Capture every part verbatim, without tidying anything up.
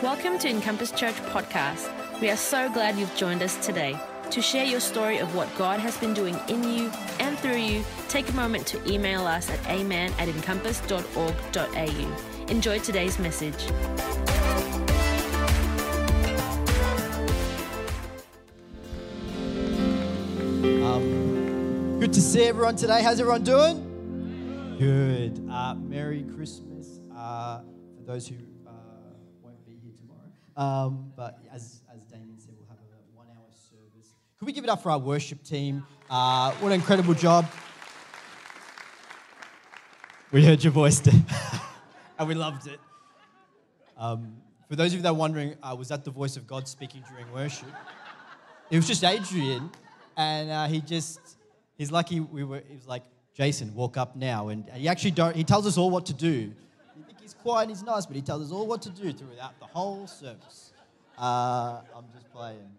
Welcome to Encompass Church Podcast. We are so glad you've joined us today. To share your story of what God has been doing in you and through you, take a moment to email us at amen at encompass dot org dot a u. Enjoy today's message. Um, good to see everyone today. How's everyone doing? Good. Uh, Merry Christmas uh, for those who... Um, but as, as Damien said, we'll have a one-hour service. Could we give it up for our worship team? Uh, what an incredible job. We heard your voice and we loved it. Um, for those of you that are wondering, uh, was that the voice of God speaking during worship? It was just Adrian, and uh, he just, he's lucky we were, he was like, Jason, walk up now. And he actually don't, he tells us all what to do. He's quiet, he's nice, but he tells us all what to do throughout the whole service. Uh, I'm just playing.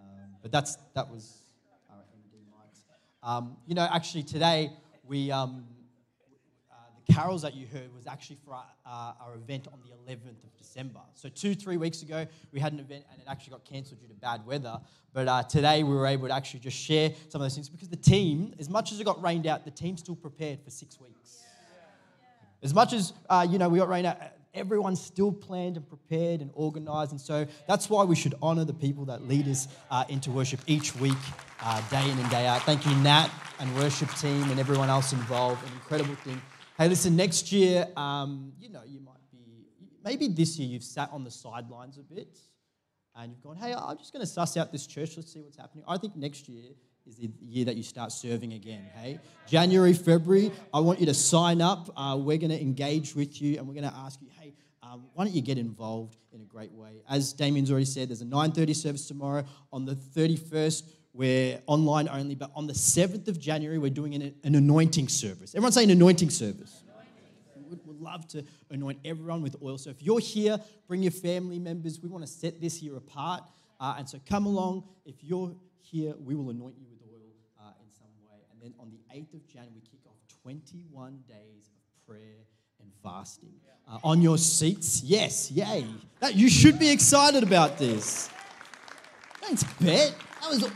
Um, but that's that was our M D mics. Um, you know, actually today, we um, uh, the carols that you heard was actually for our, uh, our event on the eleventh of December. So two, three weeks ago, we had an event and it actually got cancelled due to bad weather. But uh, today, we were able to actually just share some of those things because the team, as much as it got rained out, the team still prepared for six weeks. As much as, uh, you know, we got rain out, everyone's still planned and prepared and organised. And so that's why we should honour the people that lead us uh, into worship each week, uh, day in and day out. Thank you, Nat and worship team and everyone else involved. An incredible thing. Hey, listen, next year, um, you know, you might be, maybe this year you've sat on the sidelines a bit and you've gone, hey, I'm just going to suss out this church. Let's see what's happening. I think next year is the year that you start serving again, hey? January, February, I want you to sign up. Uh, we're going to engage with you, and we're going to ask you, hey, um, why don't you get involved in a great way? As Damien's already said, there's a nine thirty service tomorrow. On the thirty-first, we're online only, but on the seventh of January, we're doing an, an anointing service. Everyone say an anointing service. We'd love to anoint everyone with oil. So if you're here, bring your family members. We want to set this year apart, uh, and so come along. If you're here, we will anoint you with oil uh, in some way. And then on the eighth of January, we kick off twenty-one days of prayer and fasting. Uh, on your seats, yes, yay. That, you should be excited about this. Thanks, Beth. That was a,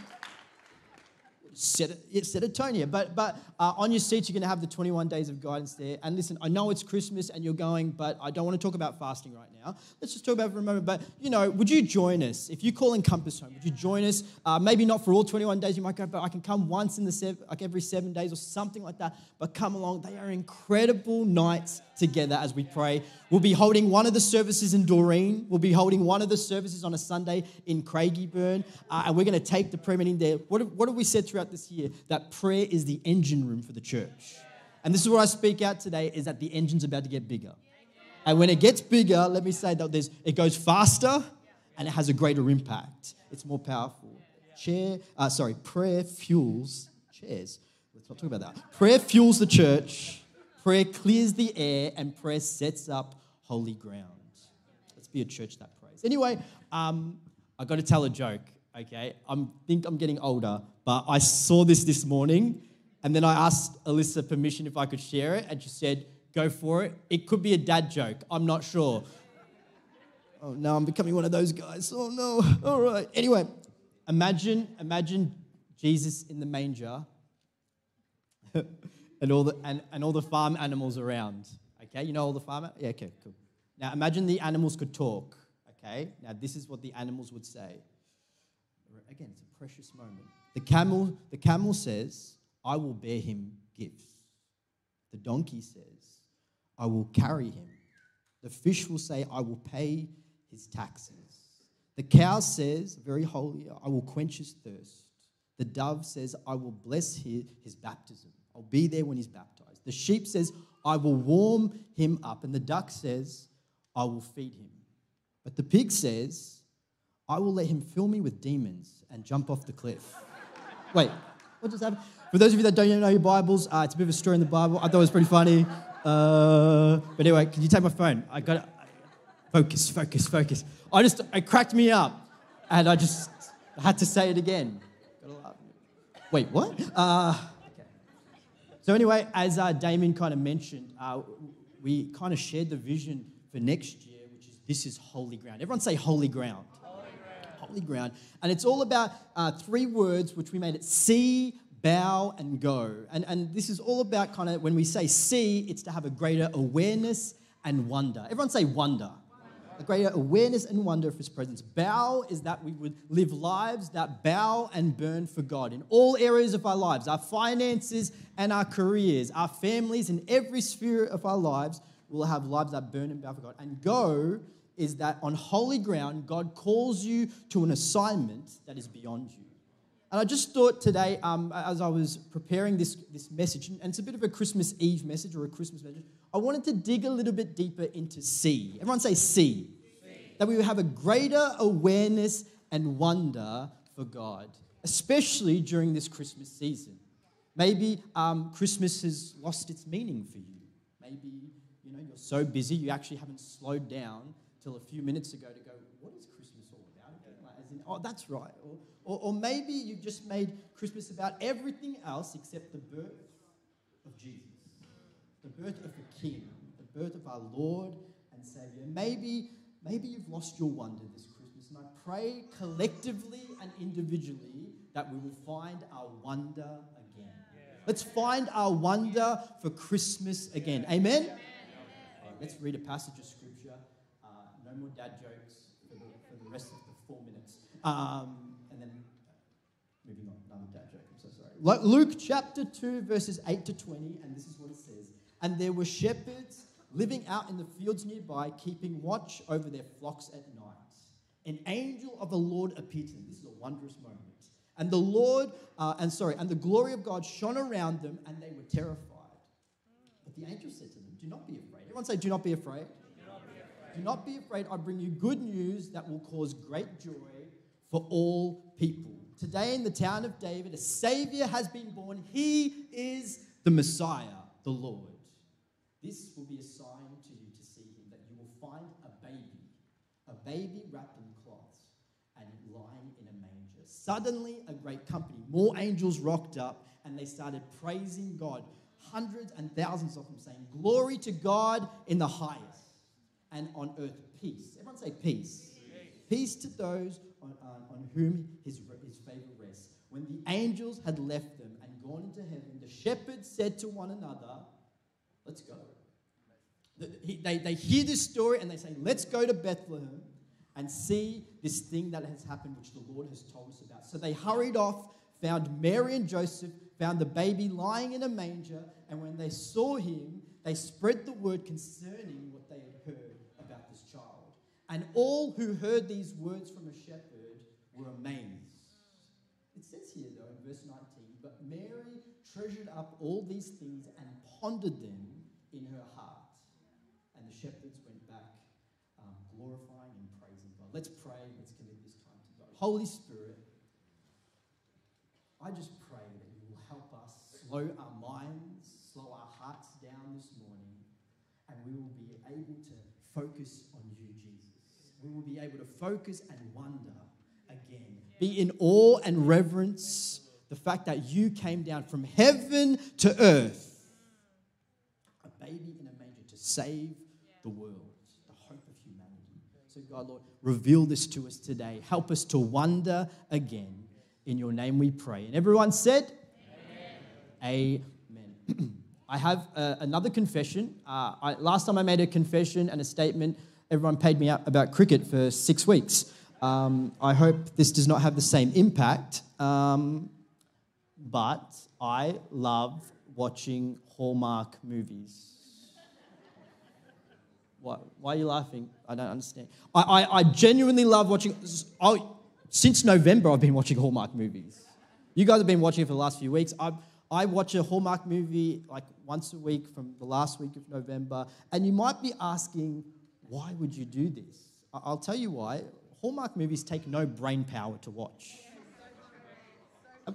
set, it, it set a tone here. But, but uh, on your seats, you're going to have the twenty-one days of guidance there. And listen, I know it's Christmas and you're going, but I don't want to talk about fasting right now. Let's just talk about it for a moment. But, you know, would you join us? If you call Encompass home, would you join us? Uh, maybe not for all twenty-one days. You might go, but I can come once in the seven, like every seven days or something like that. But come along. They are incredible nights together as we pray. We'll be holding one of the services in Doreen. We'll be holding one of the services on a Sunday in Craigieburn. Uh, and we're going to take the prayer meeting there. What have, what have we said throughout this year? That prayer is the engine room for the church. And this is what I speak out today, is that the engine's about to get bigger. And when it gets bigger, let me say that there's, it goes faster and it has a greater impact. It's more powerful. Chair, uh, sorry, prayer fuels, chairs. Let's not talk about that. Prayer fuels the church. Prayer clears the air, and prayer sets up holy ground. Let's be a church that prays. Anyway, um, I got to tell a joke, okay? I think I'm getting older, but I saw this this morning, and then I asked Alyssa permission if I could share it, and she said, go for it. It could be a dad joke. I'm not sure. Oh, no, I'm becoming one of those guys. Oh, no. All right. Anyway, imagine, imagine Jesus in the manger. And all the and, and all the farm animals around. Okay, you know all the farm. Yeah, okay, cool. Now imagine the animals could talk. Okay, now this is what the animals would say. Again, it's a precious moment. The camel, the camel says, "I will bear him gifts." The donkey says, "I will carry him." The fish will say, "I will pay his taxes." The cow says, very holy, "I will quench his thirst." The dove says, "I will bless his, his baptism. I'll be there when he's baptized." The sheep says, "I will warm him up." And the duck says, "I will feed him." But the pig says, "I will let him fill me with demons and jump off the cliff." Wait, what just happened? For those of you that don't know your Bibles, uh, it's a bit of a story in the Bible. I thought it was pretty funny. Uh, but anyway, can you take my phone? I got to focus, focus, focus. I just, it cracked me up. And I just had to say it again. Wait, what? Uh... So anyway, as uh, Damien kind of mentioned, uh, we kind of shared the vision for next year, which is This is holy ground. Everyone say holy ground. Holy ground. Holy ground. And it's all about uh, three words, which we made it see, bow, and go. And, and this is all about kind of, when we say see, it's to have a greater awareness and wonder. Everyone say wonder. A greater awareness and wonder of his presence. Bow is that we would live lives that bow and burn for God in all areas of our lives, our finances and our careers, our families, in every sphere of our lives. We'll have lives that burn and bow for God. And go is that on holy ground, God calls you to an assignment that is beyond you. And I just thought today, um, as I was preparing this, this message, and it's a bit of a Christmas Eve message or a Christmas message, I wanted to dig a little bit deeper into see. Everyone say see. see. That we would have a greater awareness and wonder for God, especially during this Christmas season. Maybe um, Christmas has lost its meaning for you. Maybe, you know, you're so busy, you actually haven't slowed down till a few minutes ago to go, what is Christmas all about? Like, as in, oh, that's right. Or, or, or maybe you've just made Christmas about everything else except the birth of Jesus. The birth of the King, the birth of our Lord and Savior. Maybe, maybe you've lost your wonder this Christmas, and I pray collectively and individually that we will find our wonder again. Yeah. Let's find our wonder for Christmas again. Yeah. Amen? Amen. Right, let's read a passage of Scripture. Uh, no more dad jokes for the, for the rest of the four minutes. Um, and then moving on, another dad joke, I'm so sorry. Luke chapter two, verses eight to twenty, and this is what it says. And there were shepherds living out in the fields nearby, keeping watch over their flocks at night. An angel of the Lord appeared to them. This is a wondrous moment. And the Lord, uh, and sorry, and the glory of God shone around them, and they were terrified. But the angel said to them, "Do not be afraid." Everyone say, "Do not be afraid." Do not be afraid. Do not be afraid. I bring you good news that will cause great joy for all people. Today in the town of David, a Savior has been born. He is the Messiah, the Lord. This will be a sign to you to see him, that you will find a baby, a baby wrapped in cloths and lying in a manger. Suddenly, a great company, more angels rocked up, and they started praising God, hundreds and thousands of them, saying, "Glory to God in the highest, and on earth peace." Everyone say peace. Peace, peace to those on, uh, on whom his, his favor rests. When the angels had left them and gone into heaven, the shepherds said to one another, "Let's go." They, they, they hear this story and they say, "Let's go to Bethlehem and see this thing that has happened, which the Lord has told us about." So they hurried off, found Mary and Joseph, found the baby lying in a manger, and when they saw him, they spread the word concerning what they had heard about this child. And all who heard these words from a shepherd were amazed. It says here, though, in verse nineteen, "But Mary treasured up all these things and pondered them in her heart." And the shepherds went back, um, glorifying and praising God. Let's pray. Let's commit this time to God. Holy Spirit, I just pray that you will help us slow our minds, slow our hearts down this morning, and we will be able to focus on you, Jesus. We will be able to focus and wonder again. Be in awe and reverence the fact that you came down from heaven to earth, baby in a manger, to save the world, the hope of humanity. So God, Lord, reveal this to us today. Help us to wonder again. In your name we pray. And everyone said, Amen. Amen. I have uh, another confession. Uh, I, last time I made a confession and a statement, everyone paid me out about cricket for six weeks. Um, I hope this does not have the same impact. Um, but I love watching Hallmark movies. Why, why are you laughing? I don't understand. I, I, I genuinely love watching. I, since November, I've been watching Hallmark movies. You guys have been watching it for the last few weeks. I, I watch a Hallmark movie like once a week from the last week of November. And you might be asking, why would you do this? I, I'll tell you why. Hallmark movies take no brain power to watch.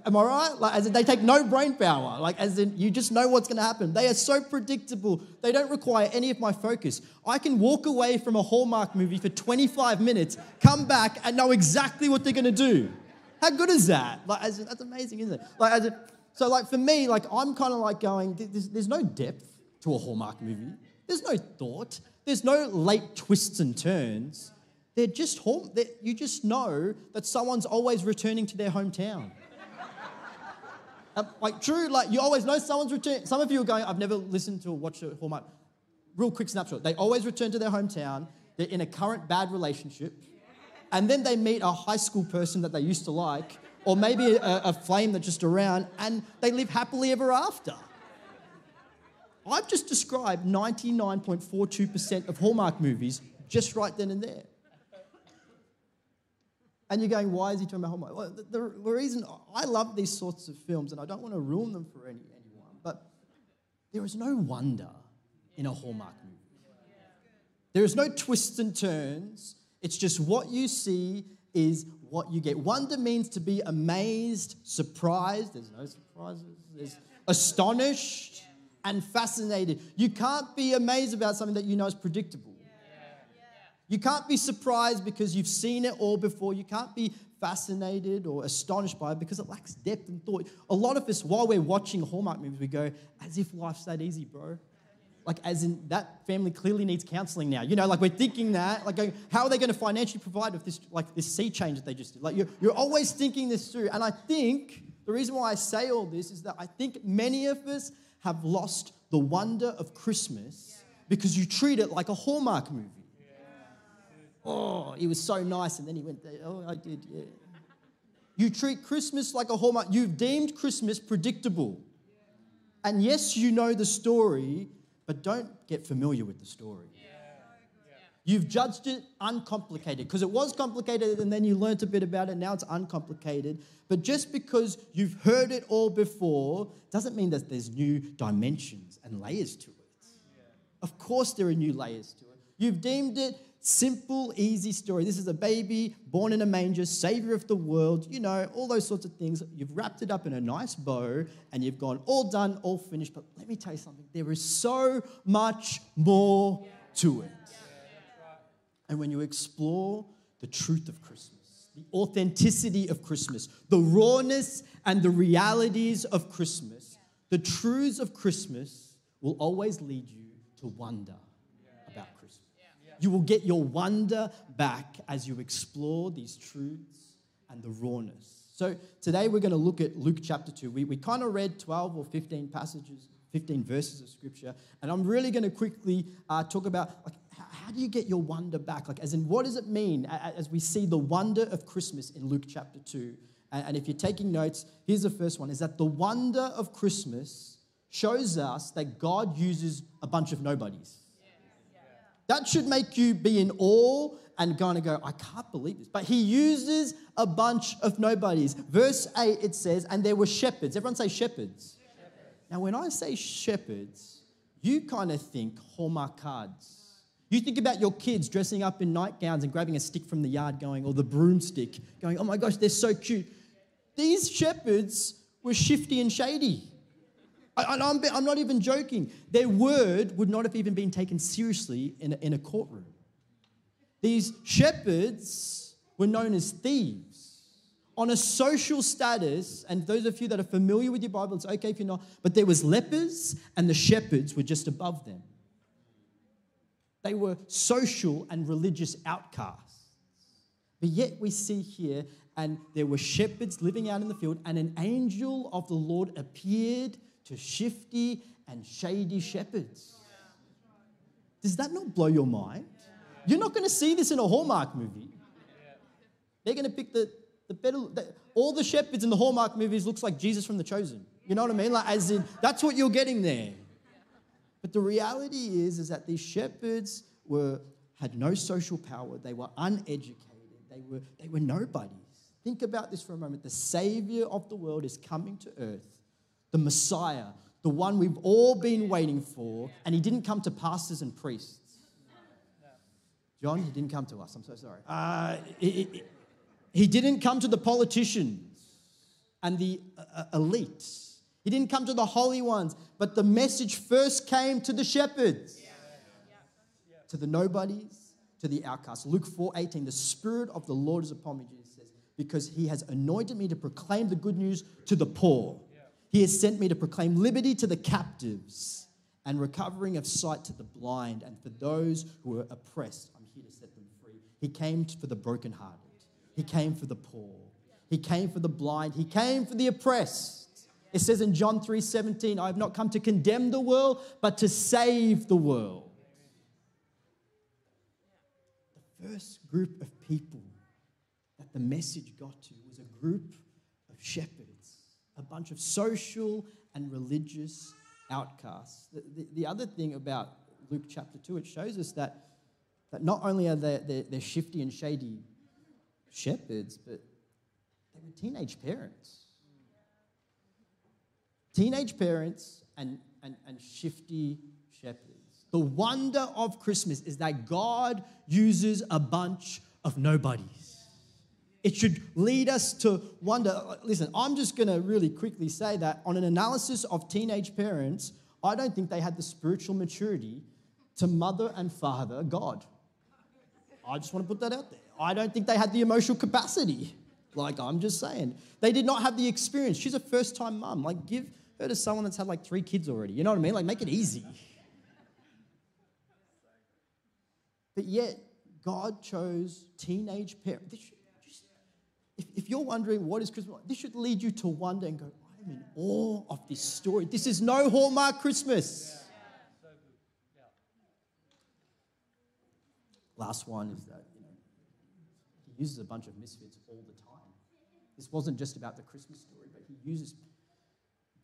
Am I right? Like, as in, they take no brain power. Like, as in, you just know what's going to happen. They are so predictable. They don't require any of my focus. I can walk away from a Hallmark movie for twenty-five minutes, come back, and know exactly what they're going to do. How good is that? Like, as in, that's amazing, isn't it? Like, as in, so, like, for me, like, I'm kind of like going, there's, there's no depth to a Hallmark movie. There's no thought. There's no late twists and turns. They're just home. They're, you just know that someone's always returning to their hometown. um, like, true, like, you always know someone's returning. Some of you are going, I've never listened to or watched a Hallmark. Real quick snapshot. They always return to their hometown. They're in a current bad relationship. And then they meet a high school person that they used to like, or maybe a, a flame that's just around, and they live happily ever after. I've just described ninety-nine point four two percent of Hallmark movies just right then and there. And you're going, why is he talking about Hallmark? Well, the, the reason I love these sorts of films, and I don't want to ruin them for any, anyone, but there is no wonder in a Hallmark movie. There is no twists and turns. It's just what you see is what you get. Wonder means to be amazed, surprised. There's no surprises. There's astonished and fascinated. You can't be amazed about something that you know is predictable. You can't be surprised because you've seen it all before. You can't be fascinated or astonished by it because it lacks depth and thought. A lot of us, while we're watching Hallmark movies, we go, as if life's that easy, bro. Like, as in, that family clearly needs counselling now. You know, like, we're thinking that, like, going, how are they going to financially provide with this, like, this sea change that they just did? Like, you're, you're always thinking this through. And I think the reason why I say all this is that I think many of us have lost the wonder of Christmas because you treat it like a Hallmark movie. Oh, he was so nice, and then he went there. Oh, I did, yeah. You treat Christmas like a Hallmark. You've deemed Christmas predictable. And yes, you know the story, but don't get familiar with the story. Yeah. Yeah. You've judged it uncomplicated because it was complicated and then you learnt a bit about it. Now it's uncomplicated. But just because you've heard it all before doesn't mean that there's new dimensions and layers to it. Yeah. Of course there are new layers to it. You've deemed it simple, easy story. This is a baby born in a manger, saviour of the world, you know, all those sorts of things. You've wrapped it up in a nice bow and you've gone all done, all finished. But let me tell you something. There is so much more to it. And when you explore the truth of Christmas, the authenticity of Christmas, the rawness and the realities of Christmas, the truths of Christmas will always lead you to wonder. You will get your wonder back as you explore these truths and the rawness. So today we're going to look at Luke chapter two. We, we kind of read twelve or fifteen passages, fifteen verses of scripture. And I'm really going to quickly uh, talk about, like, how, how do you get your wonder back? Like, as in, what does it mean as we see the wonder of Christmas in Luke chapter two? And, and if you're taking notes, here's the first one, is that the wonder of Christmas shows us that God uses a bunch of nobodies. That should make you be in awe and kind of go, I can't believe this. But he uses a bunch of nobodies. Verse eight, it says, and there were shepherds. Everyone say shepherds. Shepherds. Now, when I say shepherds, you kind of think Hallmark cards. You think about your kids dressing up in nightgowns and grabbing a stick from the yard going, or the broomstick, going, oh my gosh, they're so cute. These shepherds were shifty and shady. And I'm, I'm not even joking. Their word would not have even been taken seriously in a, in a courtroom. These shepherds were known as thieves. On a social status, and those of you that are familiar with your Bible, it's okay if you're not, but there was lepers and the shepherds were just above them. They were social and religious outcasts. But yet we see here, and there were shepherds living out in the field, and an angel of the Lord appeared to shifty and shady shepherds. Does that not blow your mind? You're not going to see this in a Hallmark movie. They're going to pick the, the better... The, all the shepherds in the Hallmark movies looks like Jesus from The Chosen. You know what I mean? Like, as in, that's what you're getting there. But the reality is, is that these shepherds were, had no social power. They were uneducated. They were, they were nobodies. Think about this for a moment. The Saviour of the world is coming to earth. The Messiah, the one we've all been waiting for, and he didn't come to pastors and priests. John, he didn't come to us. I'm so sorry. Uh, he, he, he didn't come to the politicians and the uh, elite. He didn't come to the holy ones, but the message first came to the shepherds, to the nobodies, to the outcasts. Luke four eighteen, the Spirit of the Lord is upon me, Jesus says, because he has anointed me to proclaim the good news to the poor. He has sent me to proclaim liberty to the captives and recovering of sight to the blind, and for those who were oppressed, I'm here to set them free. He came for the brokenhearted. He came for the poor. He came for the blind. He came for the oppressed. It says in John three seventeen, I have not come to condemn the world, but to save the world. The first group of people that the message got to was a group of shepherds, a bunch of social and religious outcasts. The, the, the other thing about Luke chapter two, it shows us that, that not only are they they're, they're shifty and shady shepherds, but they were teenage parents. Teenage parents and, and, and shifty shepherds. The wonder of Christmas is that God uses a bunch of nobodies. It should lead us to wonder. Listen, I'm just going to really quickly say that on an analysis of teenage parents, I don't think they had the spiritual maturity to mother and father God. I just want to put that out there. I don't think they had the emotional capacity. Like, I'm just saying. They did not have the experience. She's a first-time mum. Like, give her to someone that's had, like, three kids already. You know what I mean? Like, make it easy. But yet, God chose teenage parents. This should just, if, if you're wondering what is Christmas, this should lead you to wonder and go, I am in awe of this story. This is no Hallmark Christmas. Yeah. Last one is that, you know, he uses a bunch of misfits all the time. This wasn't just about the Christmas story, but he uses,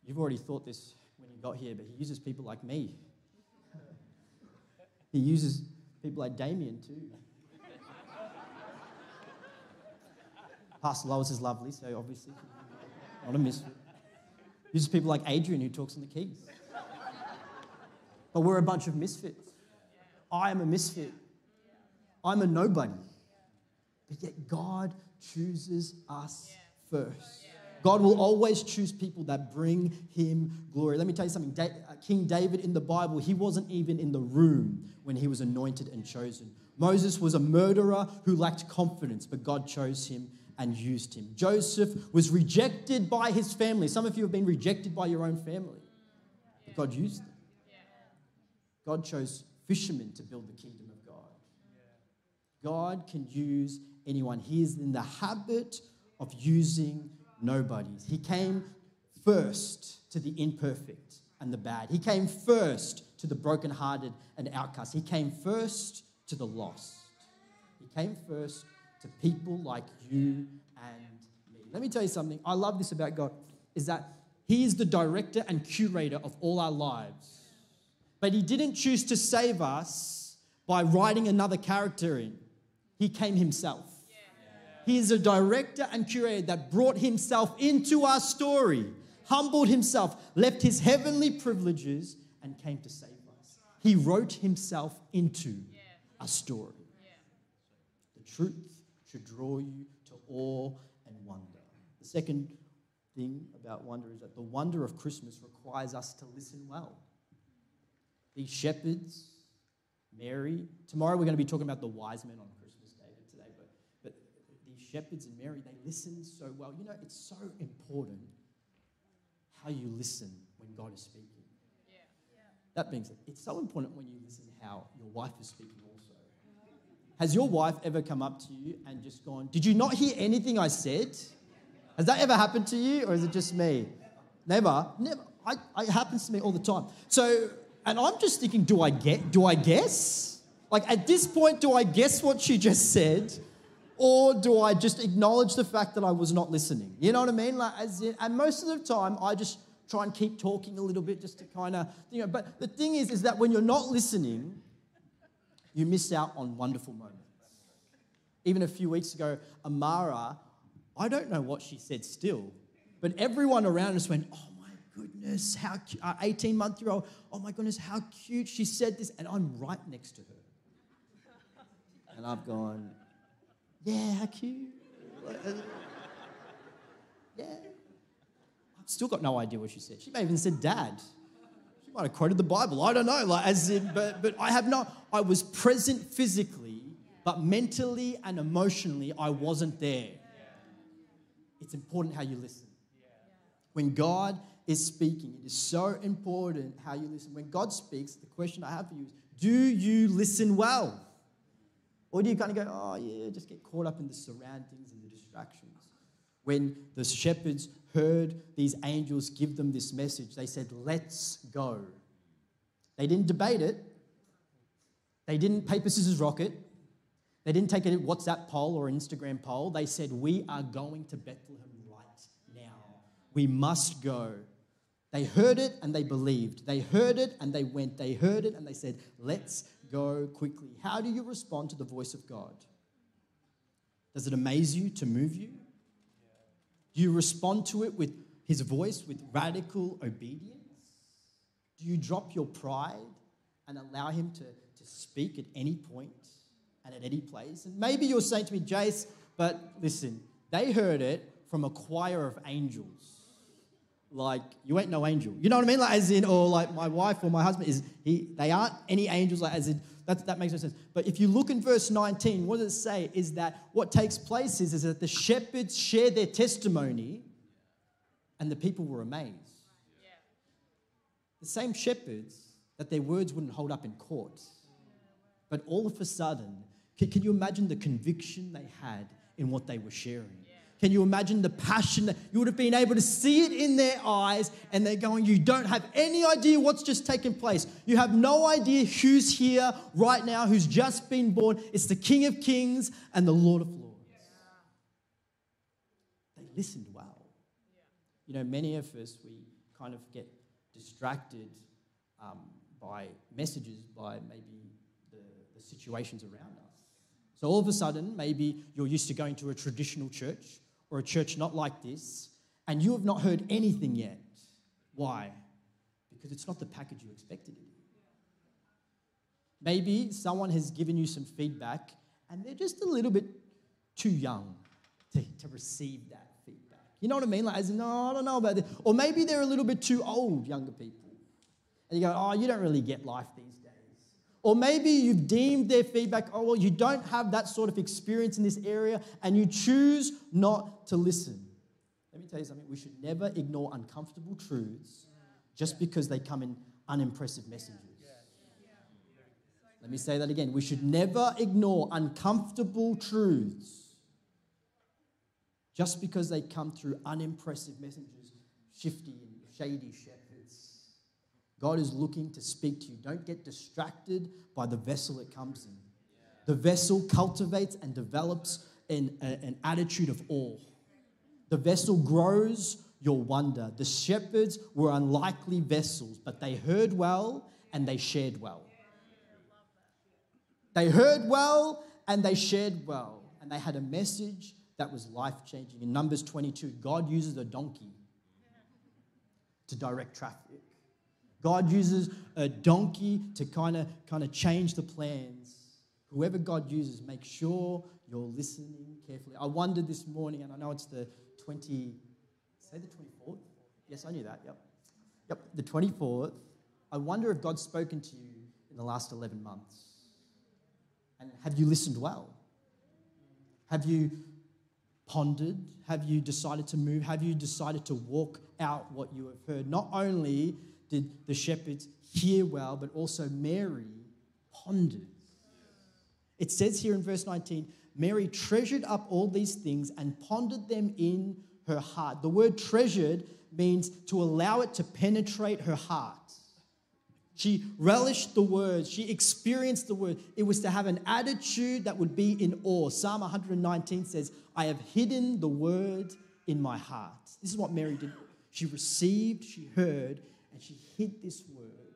you've already thought this when you got here, but he uses people like me. He uses people like Damien too. Pastor Lois is lovely, so obviously, not a mystery. He uses people like Adrian who talks on the keys. But we're a bunch of misfits. I am a misfit. I'm a nobody. But yet God chooses us first. God will always choose people that bring him glory. Let me tell you something. Da- King David in the Bible, he wasn't even in the room when he was anointed and chosen. Moses was a murderer who lacked confidence, but God chose him and used him. Joseph was rejected by his family. Some of you have been rejected by your own family, but God used them. God chose fishermen to build the kingdom of God. God can use anyone. He is in the habit of using nobodies. He came first to the imperfect and the bad. He came first to the brokenhearted and outcast. He came first to the lost. He came first to people like you and me. Let me tell you something. I love this about God, is that he is the director and curator of all our lives. But he didn't choose to save us by writing another character in. He came himself. He is a director and curator that brought himself into our story, humbled himself, left his heavenly privileges, and came to save us. He wrote himself into our story. The truth should draw you to awe and wonder. The second thing about wonder is that the wonder of Christmas requires us to listen well. These shepherds, Mary, tomorrow we're going to be talking about the wise men on Shepherds and Mary, they listened so well. You know, it's so important how you listen when God is speaking. Yeah. Yeah. That being said, it's so important when you listen how your wife is speaking also. Has your wife ever come up to you and just gone, did you not hear anything I said? Has that ever happened to you, or is it just me? Never. Never. Never. I, it happens to me all the time. So, and I'm just thinking, do I get, do I guess? Like at this point, do I guess what she just said? Or do I just acknowledge the fact that I was not listening? You know what I mean? Like, as in, and most of the time, I just try and keep talking a little bit just to kind of, you know. But the thing is, is that when you're not listening, you miss out on wonderful moments. Even a few weeks ago, Amara, I don't know what she said still, but everyone around us went, oh my goodness, how cute, our eighteen-month-year-old, oh my goodness, how cute she said this. And I'm right next to her. And I've gone... yeah, how cute. Yeah. I've still got no idea what she said. She may have even said dad. She might have quoted the Bible. I don't know. Like, as in, but, but I have not. I was present physically, but mentally and emotionally, I wasn't there. It's important how you listen. When God is speaking. It is so important how you listen. When God speaks, the question I have for you is, do you listen well? Or do you kind of go, oh, yeah, just get caught up in the surroundings and the distractions? When the shepherds heard these angels give them this message, they said, let's go. They didn't debate it. They didn't paper, scissors, rock it. They didn't take a WhatsApp poll or an Instagram poll. They said, we are going to Bethlehem right now. We must go. They heard it and they believed. They heard it and they went. They heard it and they said, let's go quickly. How do you respond to the voice of God? Does it amaze you, to move you? Do you respond to it with his voice, with radical obedience? Do you drop your pride and allow him to, to speak at any point and at any place? And maybe you're saying to me, Jace, but listen, they heard it from a choir of angels. Like, you ain't no angel. You know what I mean? Like, as in, or like my wife or my husband is, he, they aren't any angels, like as in, that, that makes no sense. But if you look in verse nineteen, what does it say is that what takes place is, is that the shepherds share their testimony and the people were amazed. Yeah. The same shepherds that their words wouldn't hold up in court. But all of a sudden, can, can you imagine the conviction they had in what they were sharing? Can you imagine the passion that you would have been able to see it in their eyes, and they're going, you don't have any idea what's just taken place. You have no idea who's here right now, who's just been born. It's the King of Kings and the Lord of Lords. Yeah. They listened well. Yeah. You know, many of us, we kind of get distracted um, by messages, by maybe the, the situations around us. So all of a sudden, maybe you're used to going to a traditional church, or a church not like this, and you have not heard anything yet. Why? Because it's not the package you expected it. Maybe someone has given you some feedback and they're just a little bit too young to, to receive that feedback. You know what I mean? Like, as in, no, I don't know about this. Or maybe they're a little bit too old, younger people. And you go, oh, you don't really get life these days. Or maybe you've deemed their feedback, oh, well, you don't have that sort of experience in this area, and you choose not to listen. Let me tell you something. We should never ignore uncomfortable truths just because they come in unimpressive messages. Let me say that again. We should never ignore uncomfortable truths just because they come through unimpressive messages, shifty and shady shit. God is looking to speak to you. Don't get distracted by the vessel it comes in. The vessel cultivates and develops an, a, an attitude of awe. The vessel grows your wonder. The shepherds were unlikely vessels, but they heard well and they shared well. They heard well and they shared well. And they had a message that was life-changing. In Numbers twenty-two, God uses a donkey to direct traffic. God uses a donkey to kind of kind of change the plans. Whoever God uses, make sure you're listening carefully. I wondered this morning, and I know it's the twenty, say the twenty-fourth? Yes, I knew that, yep. Yep, the twenty-fourth. I wonder if God's spoken to you in the last eleven months. And have you listened well? Have you pondered? Have you decided to move? Have you decided to walk out what you have heard? Not only did the shepherds hear well, but also Mary pondered. It says here in verse nineteen, Mary treasured up all these things and pondered them in her heart. The word treasured means to allow it to penetrate her heart. She relished the word. She experienced the word. It was to have an attitude that would be in awe. Psalm one nineteen says, I have hidden the word in my heart. This is what Mary did. She received, she heard, and she hid this word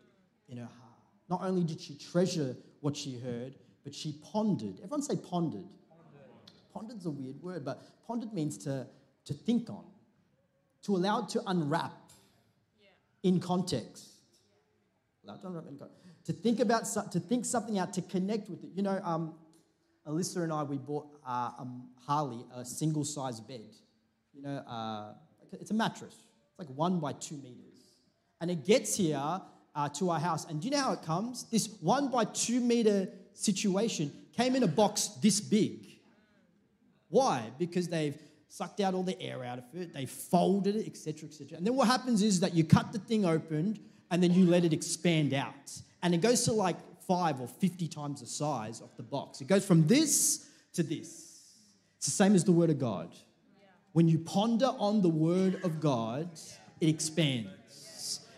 in her heart. Not only did she treasure what she heard, but she pondered. Everyone say pondered. Pondered. Pondered's a weird word, but pondered means to, to think on, to allow it to unwrap yeah. in context. Yeah. Allow it to unwrap in context. To think about, to think something out, to connect with it. You know, um, Alyssa and I, we bought uh, um, Harley a single size bed. You know, uh, it's a mattress. It's like one by two meters. And it gets here uh, to our house. And do you know how it comes? This one by two meter situation came in a box this big. Why? Because they've sucked out all the air out of it, they folded it, et cetera, et cetera. And then what happens is that you cut the thing open and then you let it expand out. And it goes to like five or fifty times the size of the box. It goes from this to this. It's the same as the Word of God. Yeah. When you ponder on the Word of God, it expands.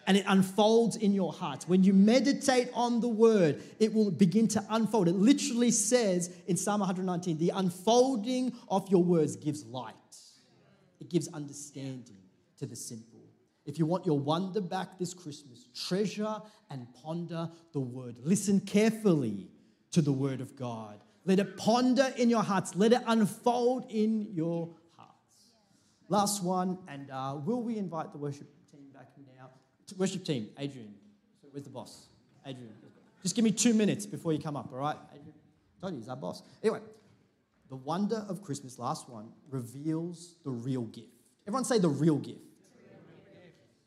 And it unfolds in your heart. When you meditate on the Word, it will begin to unfold. It literally says in Psalm one nineteen, the unfolding of your words gives light. It gives understanding to the simple. If you want your wonder back this Christmas, treasure and ponder the Word. Listen carefully to the Word of God. Let it ponder in your hearts. Let it unfold in your hearts. Last one, and uh, will we invite the worship team back now? Worship team, Adrian. So where's the boss? Adrian. Just give me two minutes before you come up, all right? Adrian, I told you, he's our boss. Anyway, the wonder of Christmas, last one, reveals the real gift. Everyone say the real gift.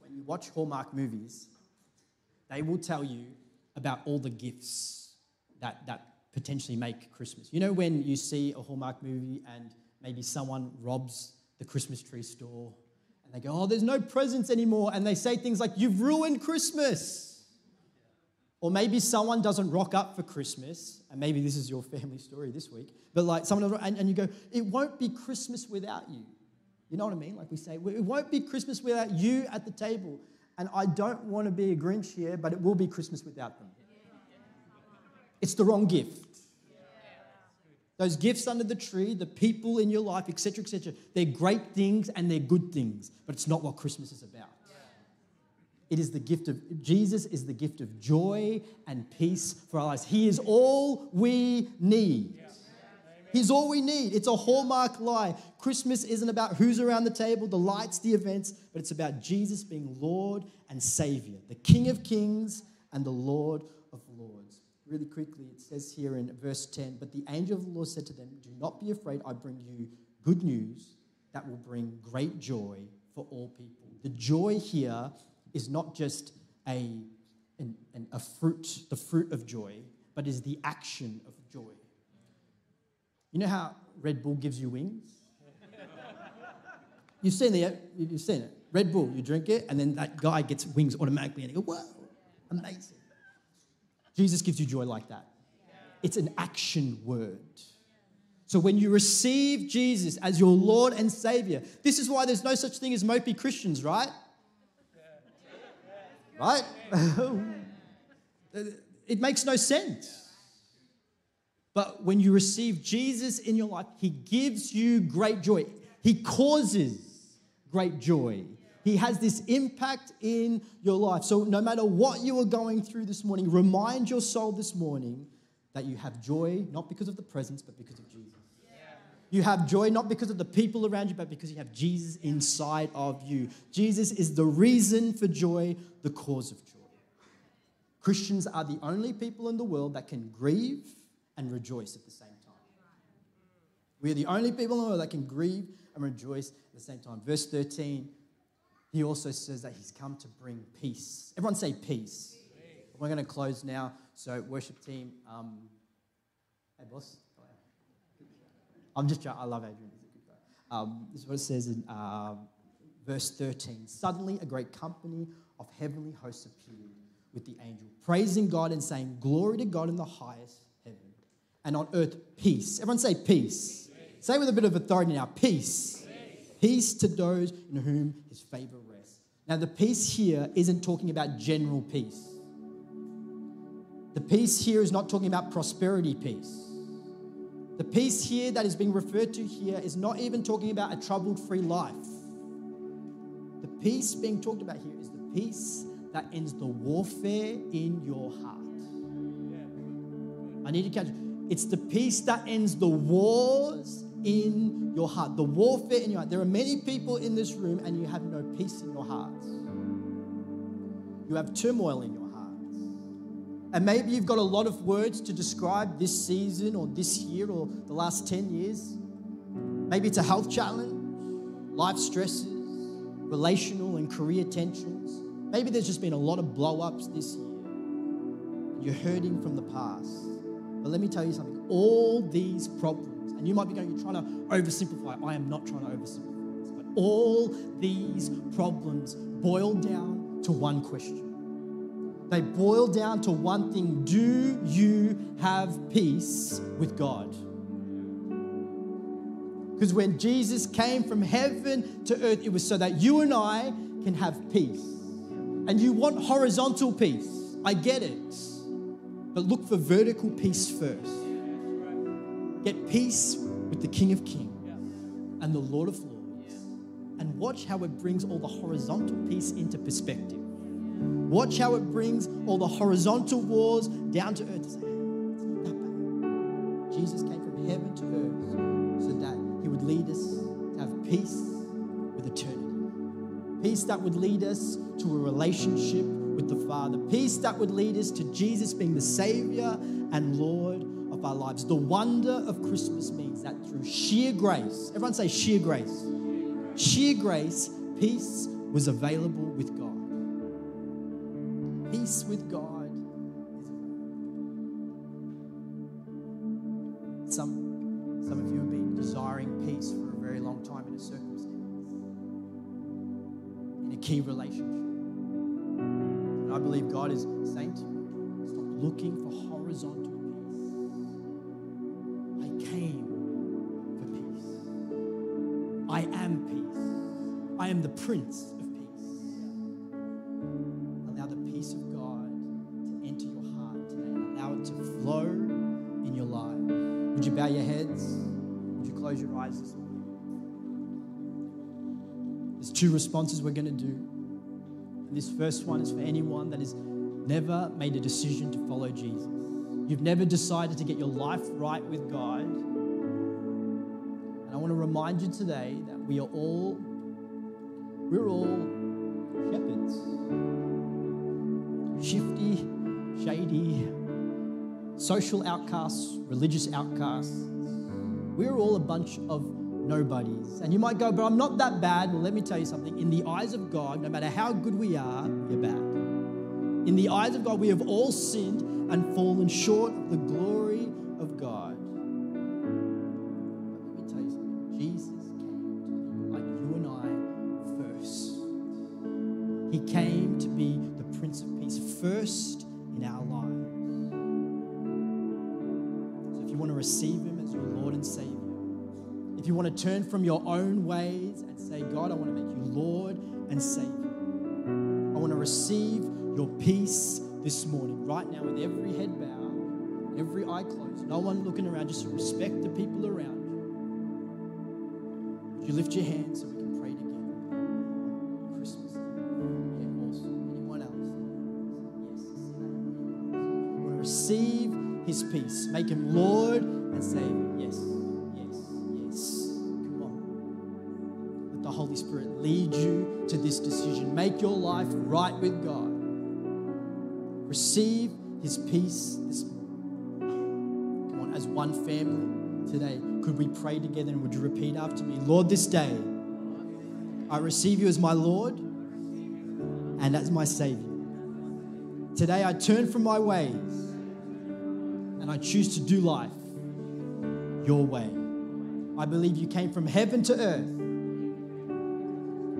When you watch Hallmark movies, they will tell you about all the gifts that, that potentially make Christmas. You know when you see a Hallmark movie and maybe someone robs the Christmas tree store, and they go, oh, there's no presents anymore. And they say things like, you've ruined Christmas. Or maybe someone doesn't rock up for Christmas. And maybe this is your family story this week. But like someone, and, and you go, it won't be Christmas without you. You know what I mean? Like we say, it won't be Christmas without you at the table. And I don't want to be a Grinch here, but it will be Christmas without them. It's the wrong gift. Those gifts under the tree, the people in your life, et cetera, et cetera, they're great things and they're good things, but it's not what Christmas is about. Yeah. It is the gift of, Jesus is the gift of joy and peace for our lives. He is all we need. Yeah. He's all we need. It's a Hallmark lie. Christmas isn't about who's around the table, the lights, the events, but it's about Jesus being Lord and Savior, the King of Kings and the Lord of Lords. Really quickly, it says here in verse ten, but the angel of the Lord said to them, do not be afraid, I bring you good news that will bring great joy for all people. The joy here is not just a, an, an, a fruit, the fruit of joy, but is the action of joy. You know how Red Bull gives you wings? You've seen it. You've seen it. Red Bull, you drink it, and then that guy gets wings automatically, and you go, whoa, amazing. Jesus gives you joy like that. It's an action word. So when you receive Jesus as your Lord and Savior, this is why there's no such thing as mopey Christians, right? Right? It makes no sense. But when you receive Jesus in your life, He gives you great joy. He causes great joy. He has this impact in your life. So no matter what you are going through this morning, remind your soul this morning that you have joy, not because of the presents, but because of Jesus. Yeah. You have joy, not because of the people around you, but because you have Jesus inside of you. Jesus is the reason for joy, the cause of joy. Christians are the only people in the world that can grieve and rejoice at the same time. We are the only people in the world that can grieve and rejoice at the same time. Verse thirteen, He also says that He's come to bring peace. Everyone say peace. Peace. We're going to close now. So worship team, um, hey boss. I'm just joking. I love Adrian. He's a good guy. Um, this is what it says in uh, verse thirteen. Suddenly a great company of heavenly hosts appeared with the angel, praising God and saying, glory to God in the highest heaven, and on earth peace. Everyone say peace. Peace. Say it with a bit of authority now, peace. Peace to those in whom His favor rests. Now, the peace here isn't talking about general peace. The peace here is not talking about prosperity peace. The peace here that is being referred to here is not even talking about a troubled free life. The peace being talked about here is the peace that ends the warfare in your heart. I need to catch it. It's the peace that ends the wars in your heart, the warfare in your heart. There are many people in this room and you have no peace in your hearts. You have turmoil in your hearts. And maybe you've got a lot of words to describe this season or this year or the last ten years. Maybe it's a health challenge, life stresses, relational and career tensions. Maybe there's just been a lot of blow-ups this year. You're hurting from the past. But let me tell you something. All these problems And you might be going, you're trying to oversimplify. I am not trying to oversimplify this. But all these problems boil down to one question. They boil down to one thing. Do you have peace with God? Because when Jesus came from heaven to earth, it was so that you and I can have peace. And you want horizontal peace. I get it. But look for vertical peace first. Get peace with the King of Kings and the Lord of Lords. And watch how it brings all the horizontal peace into perspective. Watch how it brings all the horizontal wars down to earth. Jesus came from heaven to earth so that he would lead us to have peace with eternity. Peace that would lead us to a relationship with the Father. Peace that would lead us to Jesus being the Savior and Lord of our lives. The wonder of Christmas means that through sheer grace, everyone say sheer grace. Sheer grace, peace was available with God. Peace with God. Some, some of you have been desiring peace for a very long time in a circumstance, in a key relationship. And I believe God is saying to you, stop looking for horizontal peace. I came for peace. I am peace. I am the Prince of Peace. Allow the peace of God to enter your heart today. Allow it to flow in your life. Would you bow your heads? Would you close your eyes this morning? There's two responses we're going to do. And this first one is for anyone that has never made a decision to follow Jesus. You've never decided to get your life right with God. And I want to remind you today that we are all, we're all shepherds. Shifty, shady, social outcasts, religious outcasts. We're all a bunch of nobodies. And you might go, but I'm not that bad. Well, let me tell you something. In the eyes of God, no matter how good we are, we're bad. In the eyes of God, we have all sinned and fallen short of the glory of God. But let me tell you something. Jesus came to be like you and I first. He came to be the Prince of Peace first in our lives. So if you want to receive him as your Lord and Savior, if you want to turn from your own ways and say, God, I want to make you Lord and Savior. I want to receive your peace this morning, right now, with every head bowed, every eye closed, no one looking around, just to respect the people around you. Would you lift your hands so we can pray together? Christmas. Yeah, awesome. Anyone else? Yes. I want to receive his peace. Make him Lord and Savior. Yes. Holy Spirit, lead you to this decision. Make your life right with God. Receive his peace this morning. Come on, as one family today, could we pray together and would you repeat after me? Lord, this day, I receive you as my Lord and as my Savior. Today, I turn from my ways and I choose to do life your way. I believe you came from heaven to earth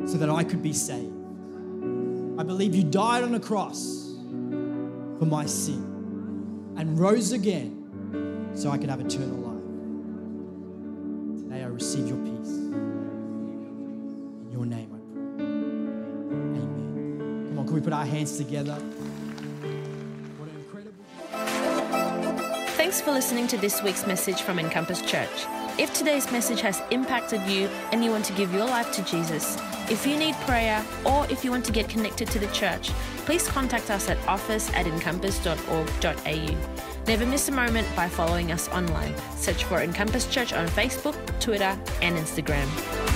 so that I could be saved. I believe you died on a cross for my sin and rose again so I could have eternal life. Today I receive your peace. In your name I pray. Amen. Come on, can we put our hands together? What an incredible... Thanks for listening to this week's message from Encompass Church. If today's message has impacted you and you want to give your life to Jesus, if you need prayer or if you want to get connected to the church, please contact us at office at encompass dot org dot a u. Never miss a moment by following us online. Search for Encompass Church on Facebook, Twitter and Instagram.